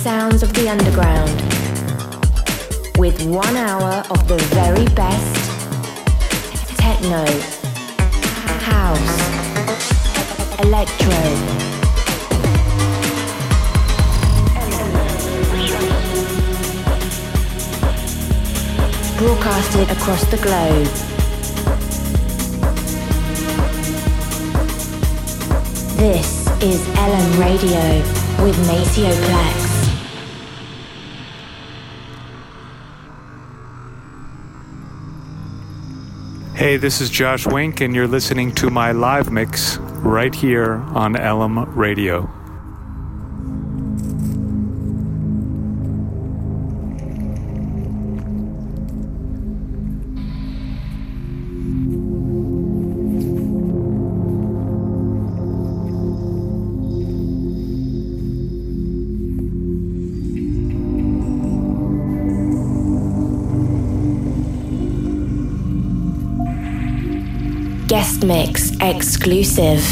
sounds of the underground with 1 hour of the very best techno, house, electro, broadcasted across the globe. This is LM Radio with Maceo Plex. Hey, this is Josh Wink, and you're listening to my live mix right here on LM Radio. Guest mix exclusive.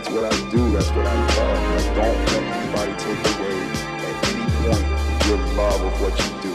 That's what I do. That's what I love. Like, don't let anybody take away at any point your love of what you do.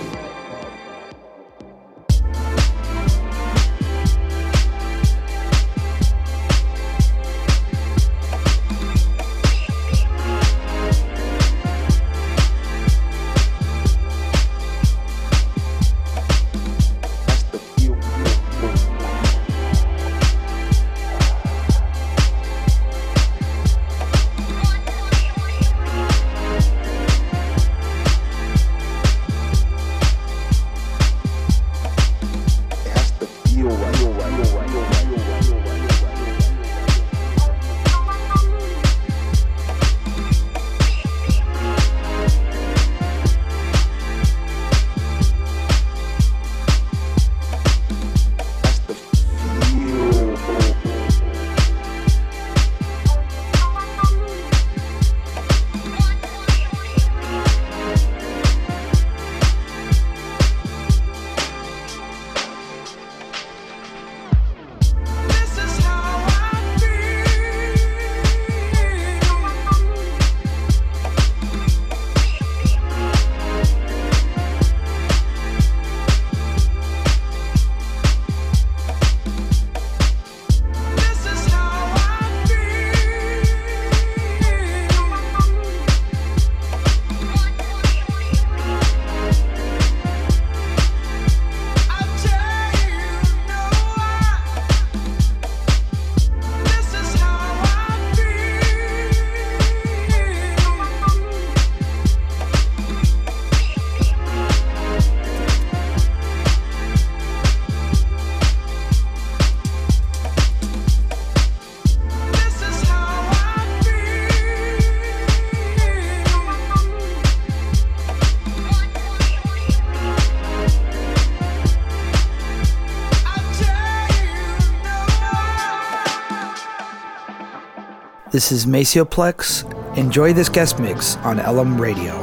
This is Maceo Plex. Enjoy this guest mix on LM Radio.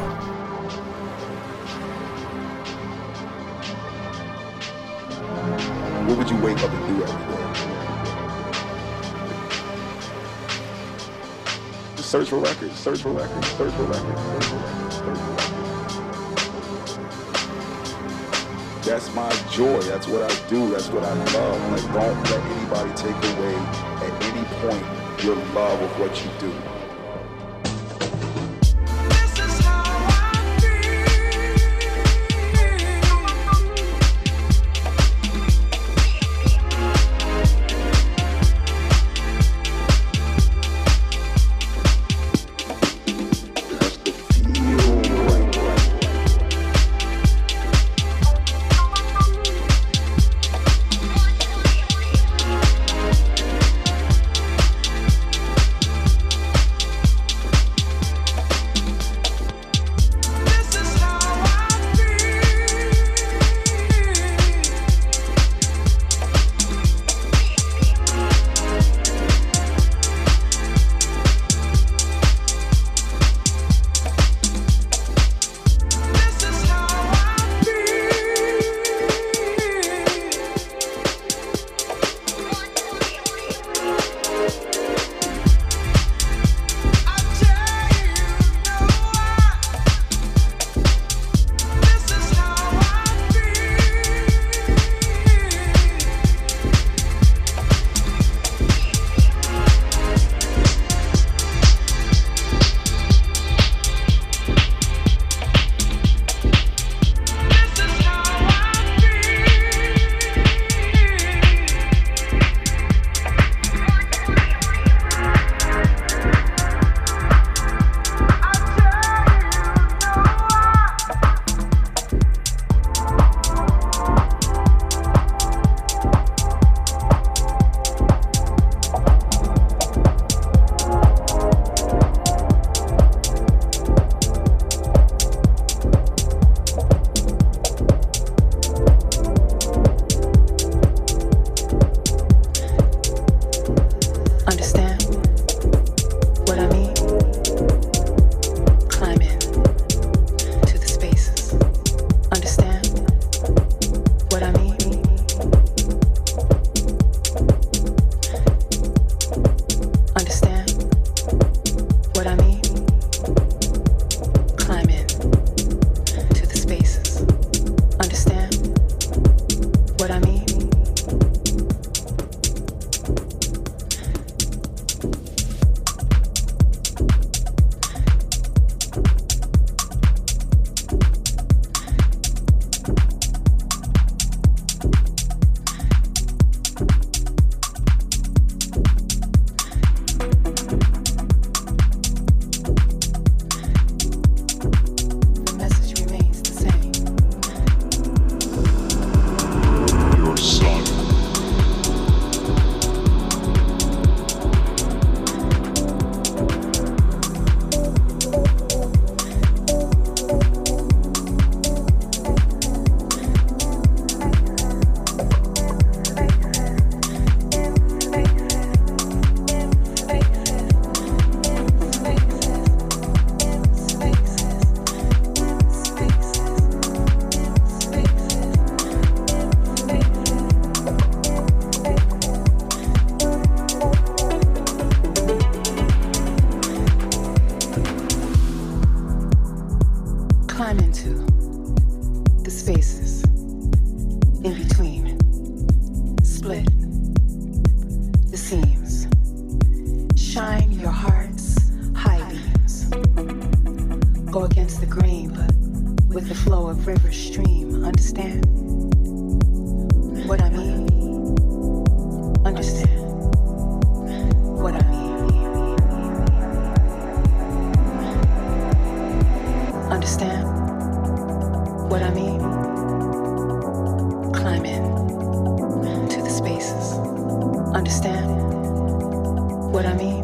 What would you wake up and do every day? Just search for records, search for records, search for records, search for records, search for records. That's my joy. That's what I do. That's what I love. Like, don't let anybody take away at any point your love of what you do. split the seams. Shine your heart's high beams. Go against the grain, but with the flow of river stream. Understand what I mean? Understand what I mean? Understand what I mean? Climb in to the spaces. Understand what I mean?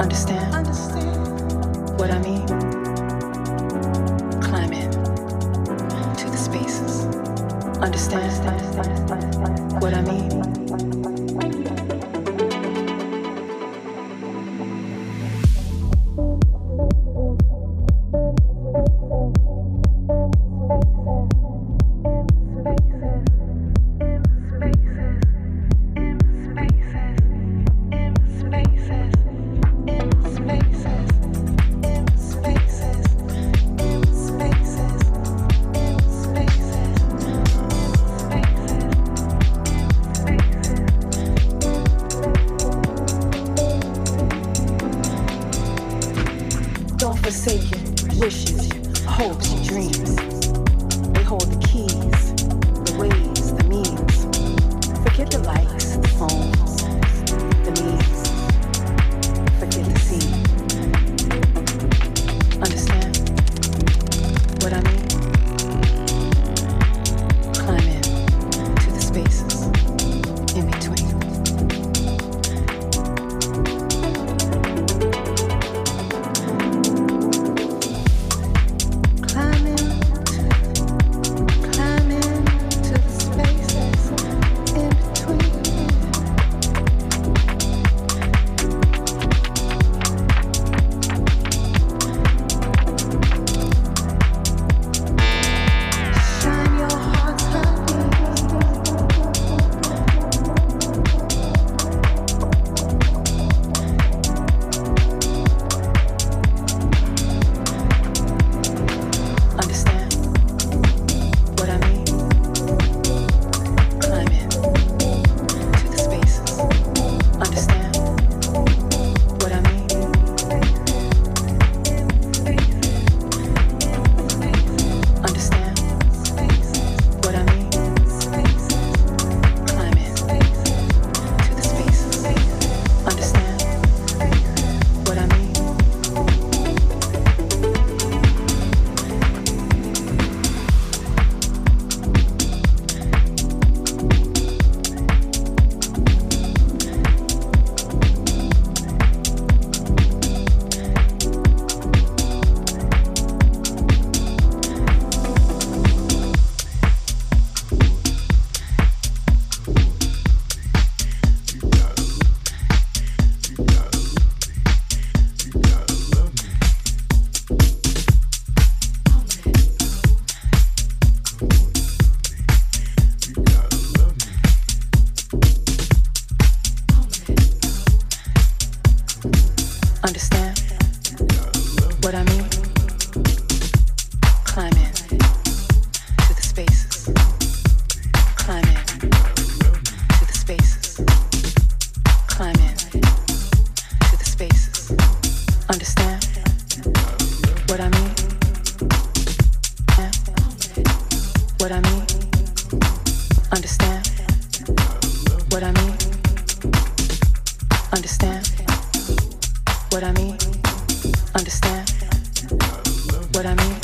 Understand, understand what I mean? Climb in to the spaces. Understand what I mean? I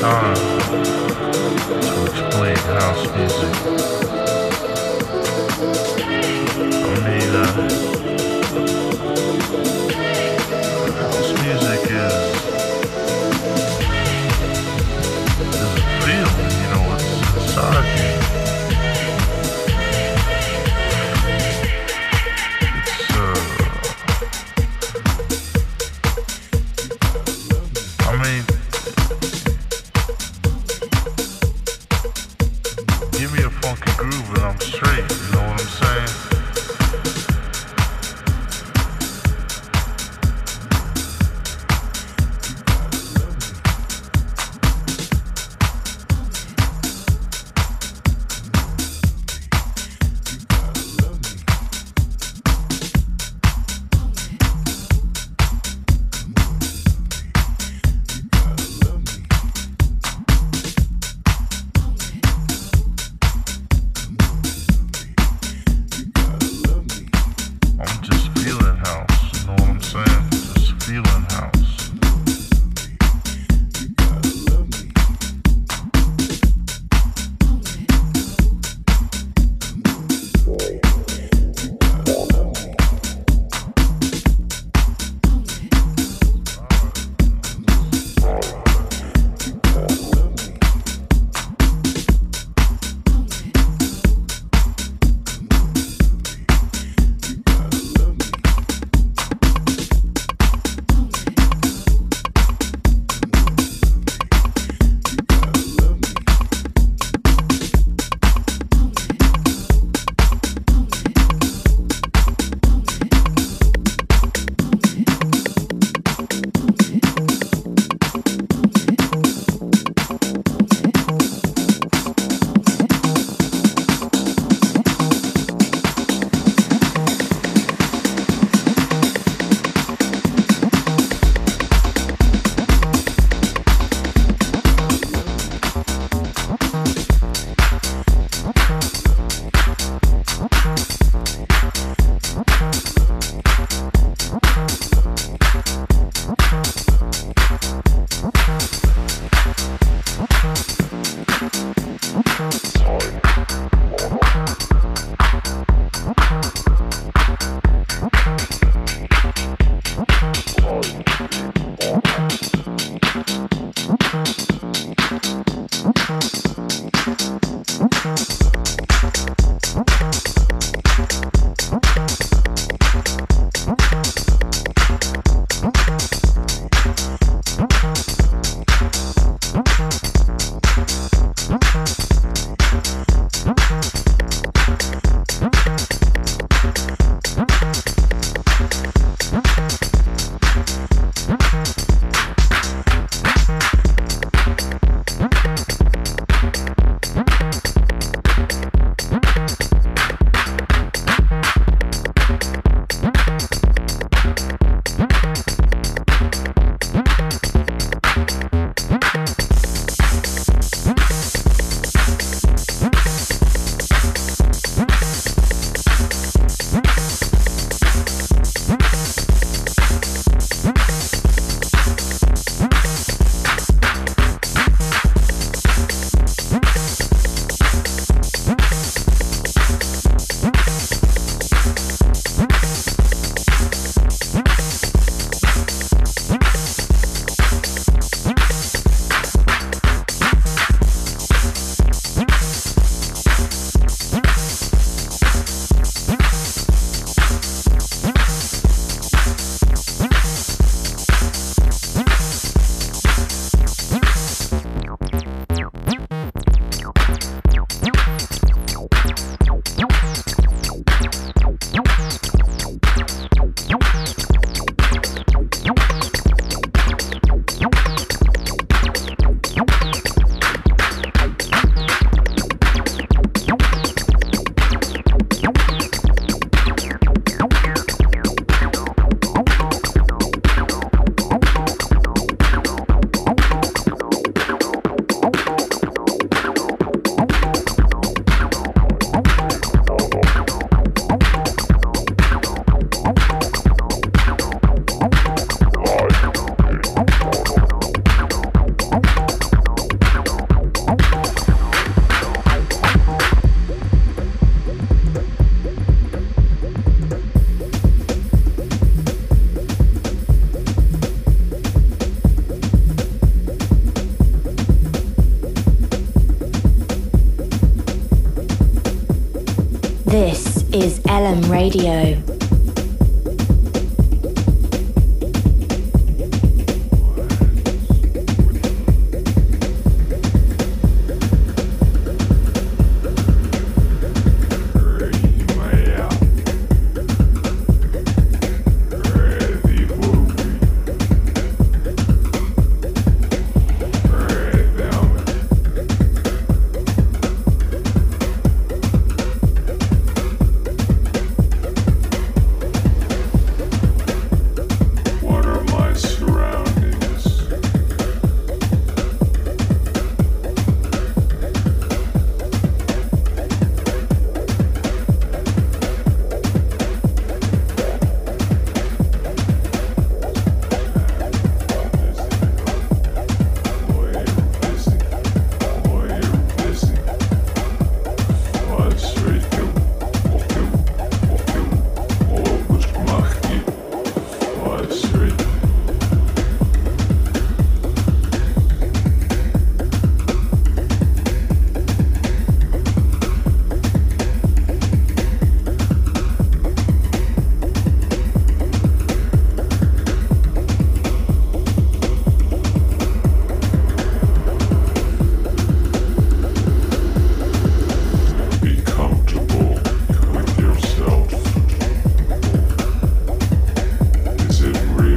song to explain house music. For me, the house music is a feeling, you know, it's inside you. It's, give me a funky groove. LM Radio. Is it real?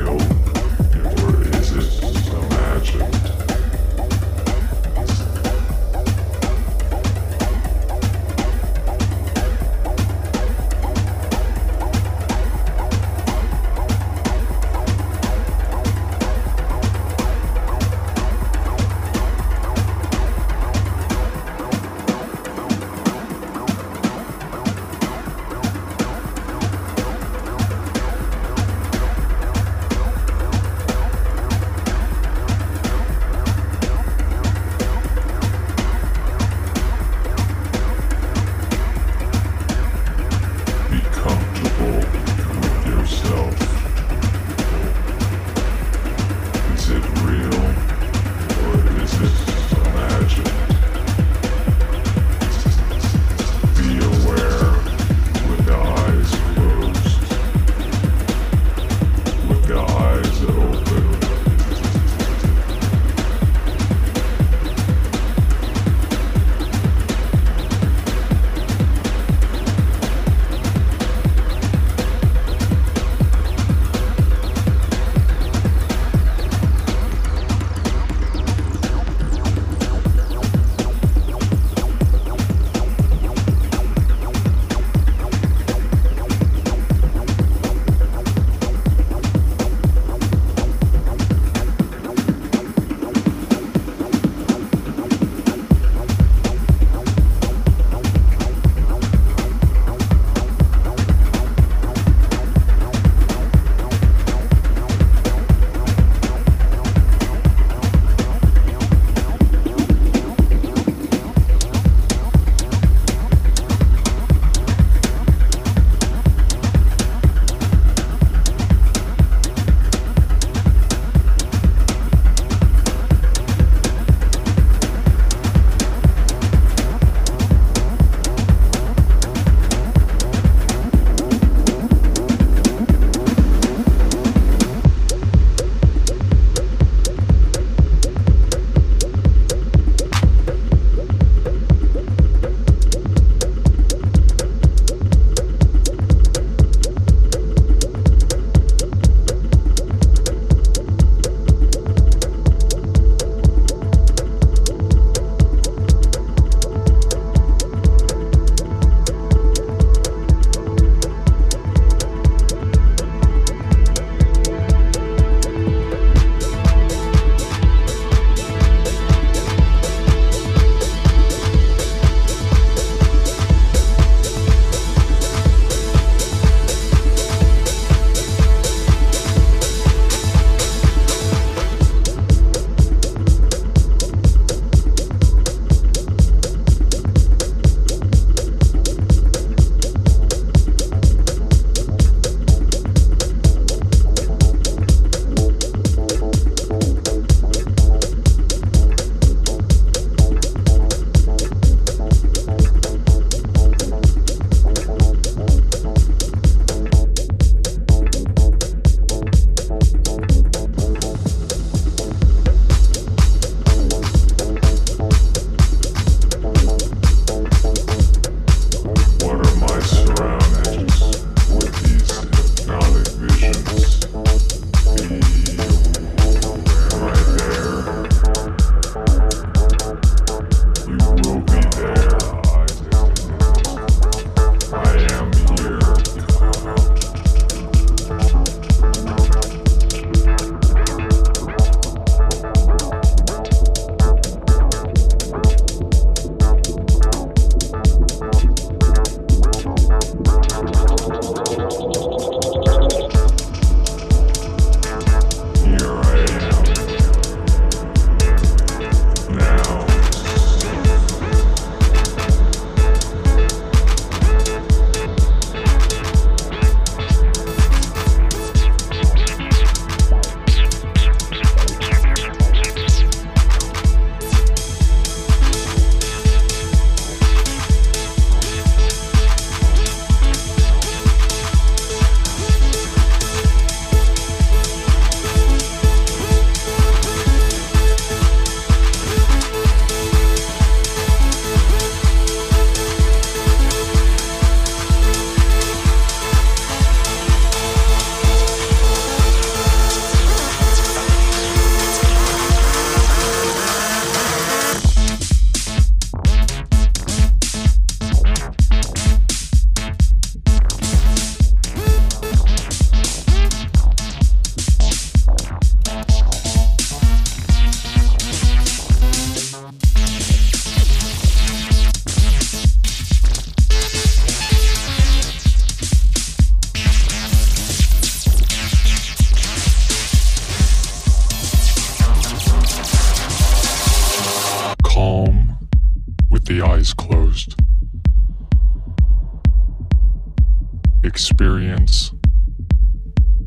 experience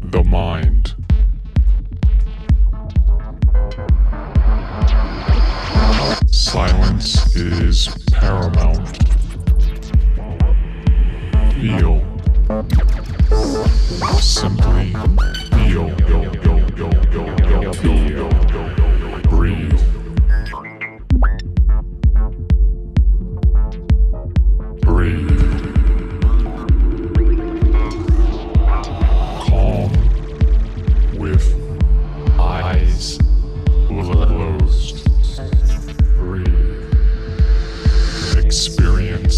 the mind. Silence is paramount. Feel. Simply feel. Breathe. Calm with eyes closed. Breathe. Experience.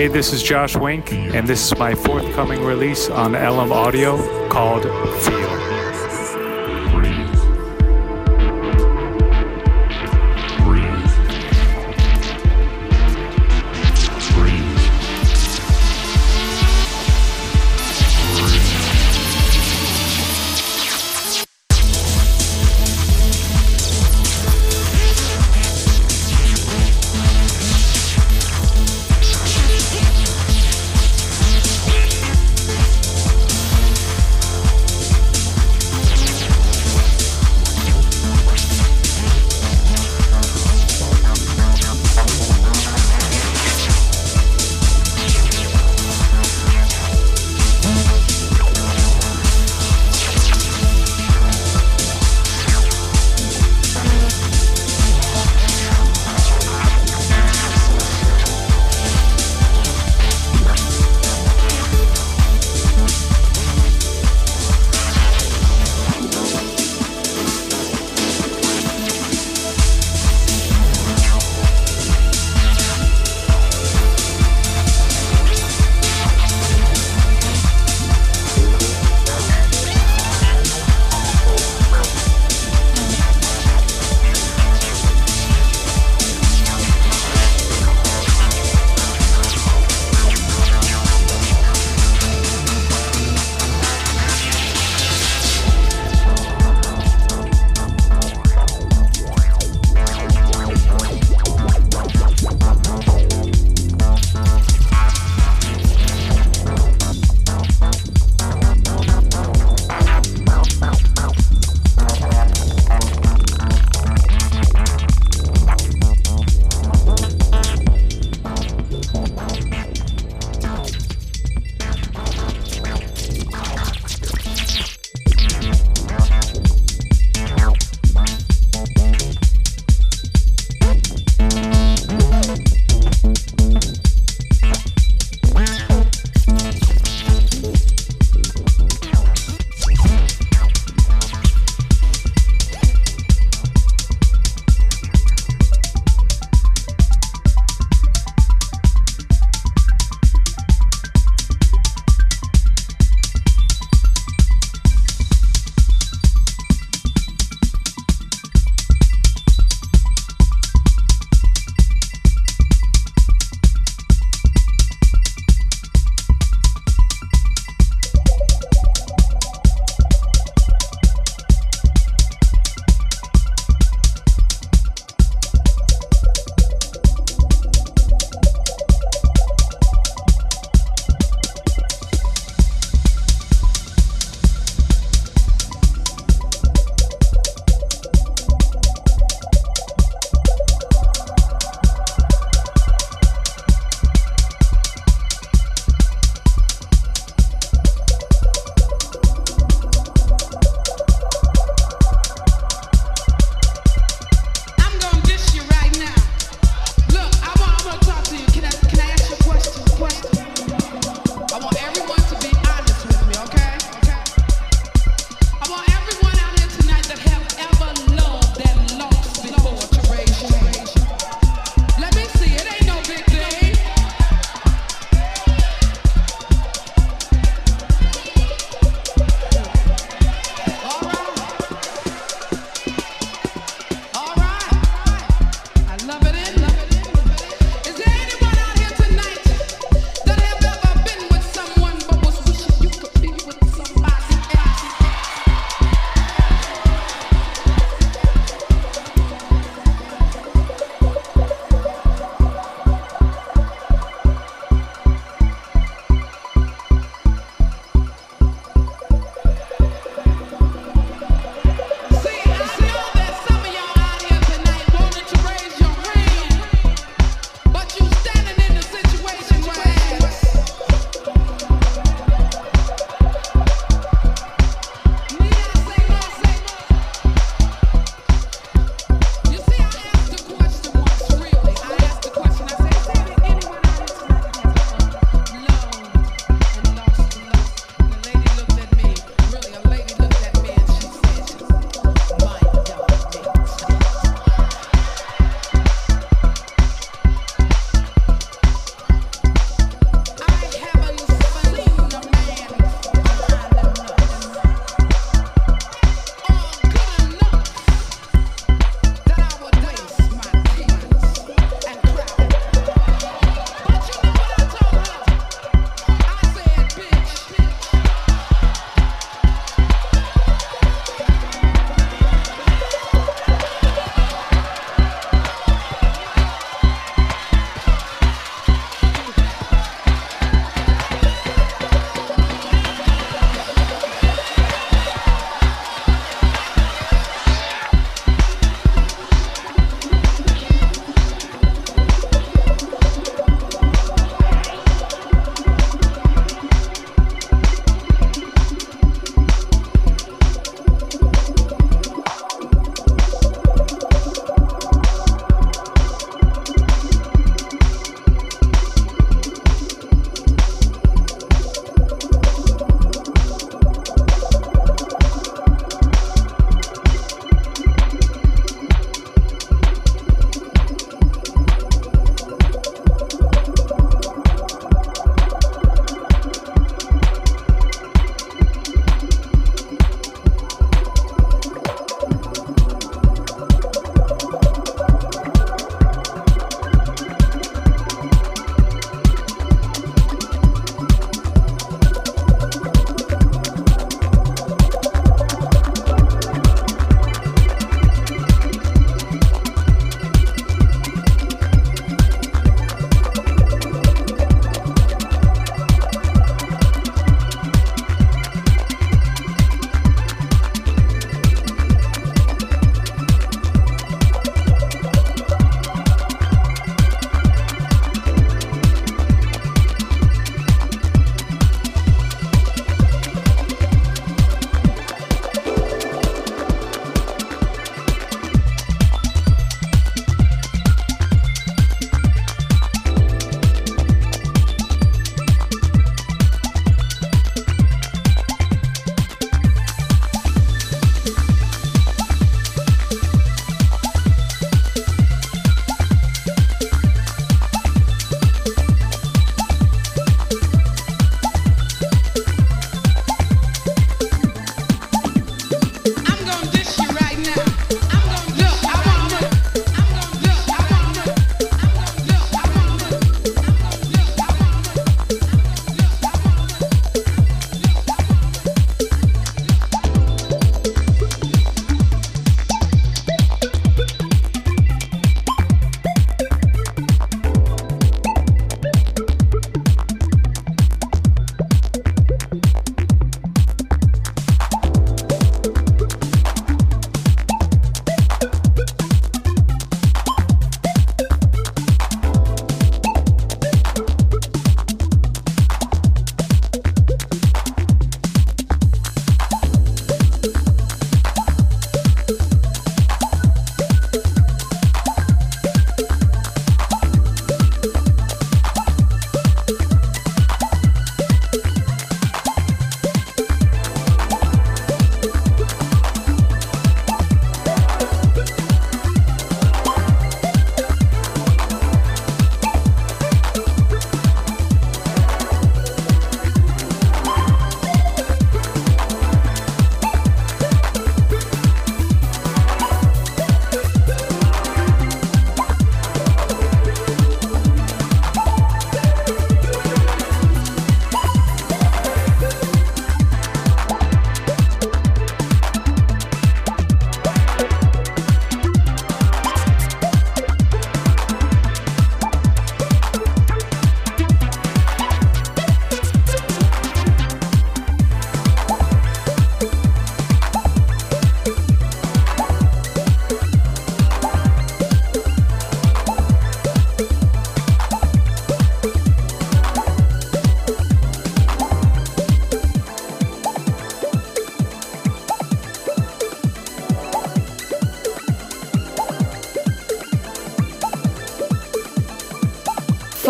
Hey, this is Josh Wink, and this is my forthcoming release on LM Audio called Feel.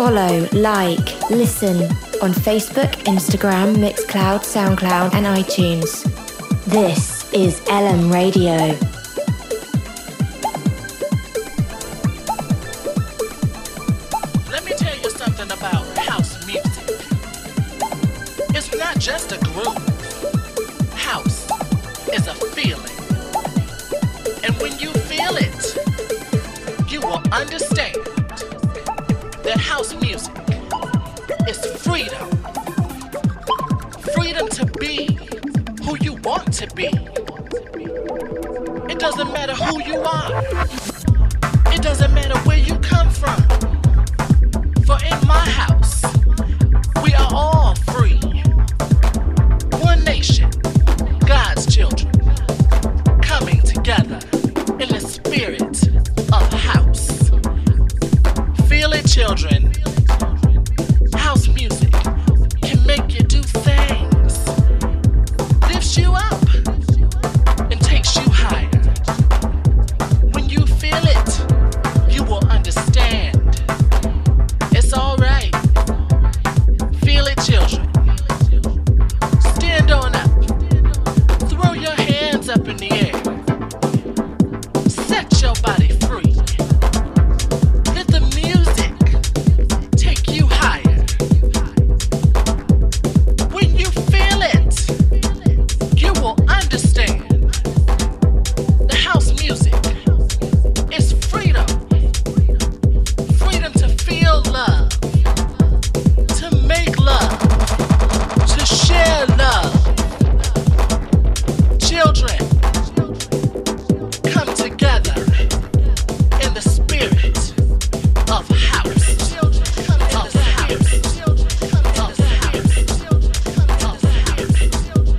Follow, like, listen on Facebook, Instagram, MixCloud, SoundCloud and iTunes. This is LM Radio. Let me tell you something about house music. It's not just a groove. House is a feeling. And when you feel it, you will understand that house music is freedom. Freedom to be who you want to be. It doesn't matter who you are. It doesn't matter where you come from. For in my house, we are all free. One nation, God's children, coming together in the spirit of house. Feel it, children. House music can make you do things. Lifts you up and takes you higher. When you feel it, you will understand. It's all right. Feel it, children. Stand on up. Throw your hands up in the air. Set your body free. Let the music take you higher. When you feel it, you will understand. The house music is freedom. Freedom to feel love, to make love, to share love. Children, come together in the spirit of house. Of house. Of house. Of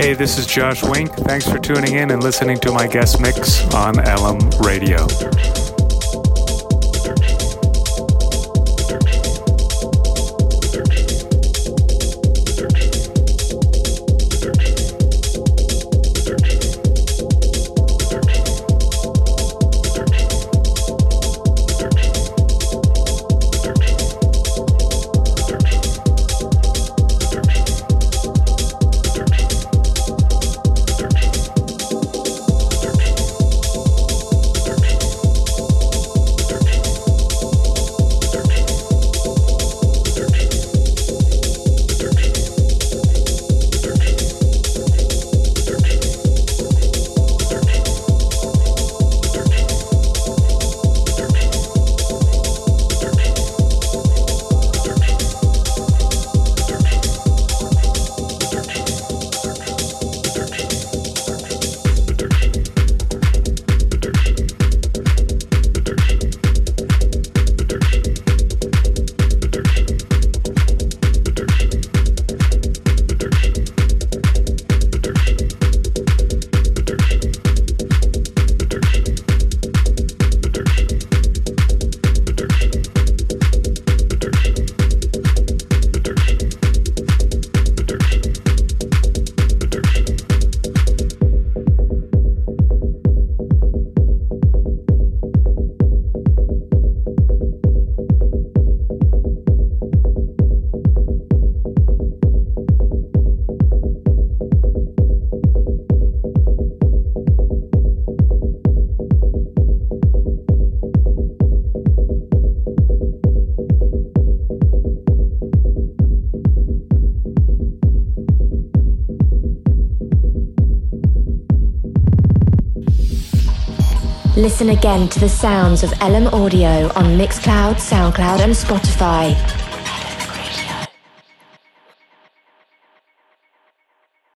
Hey, this is Josh Wink. Thanks for tuning in and listening to my guest mix on LM Radio. Listen again to the sounds of LM Audio on MixCloud, SoundCloud, and Spotify.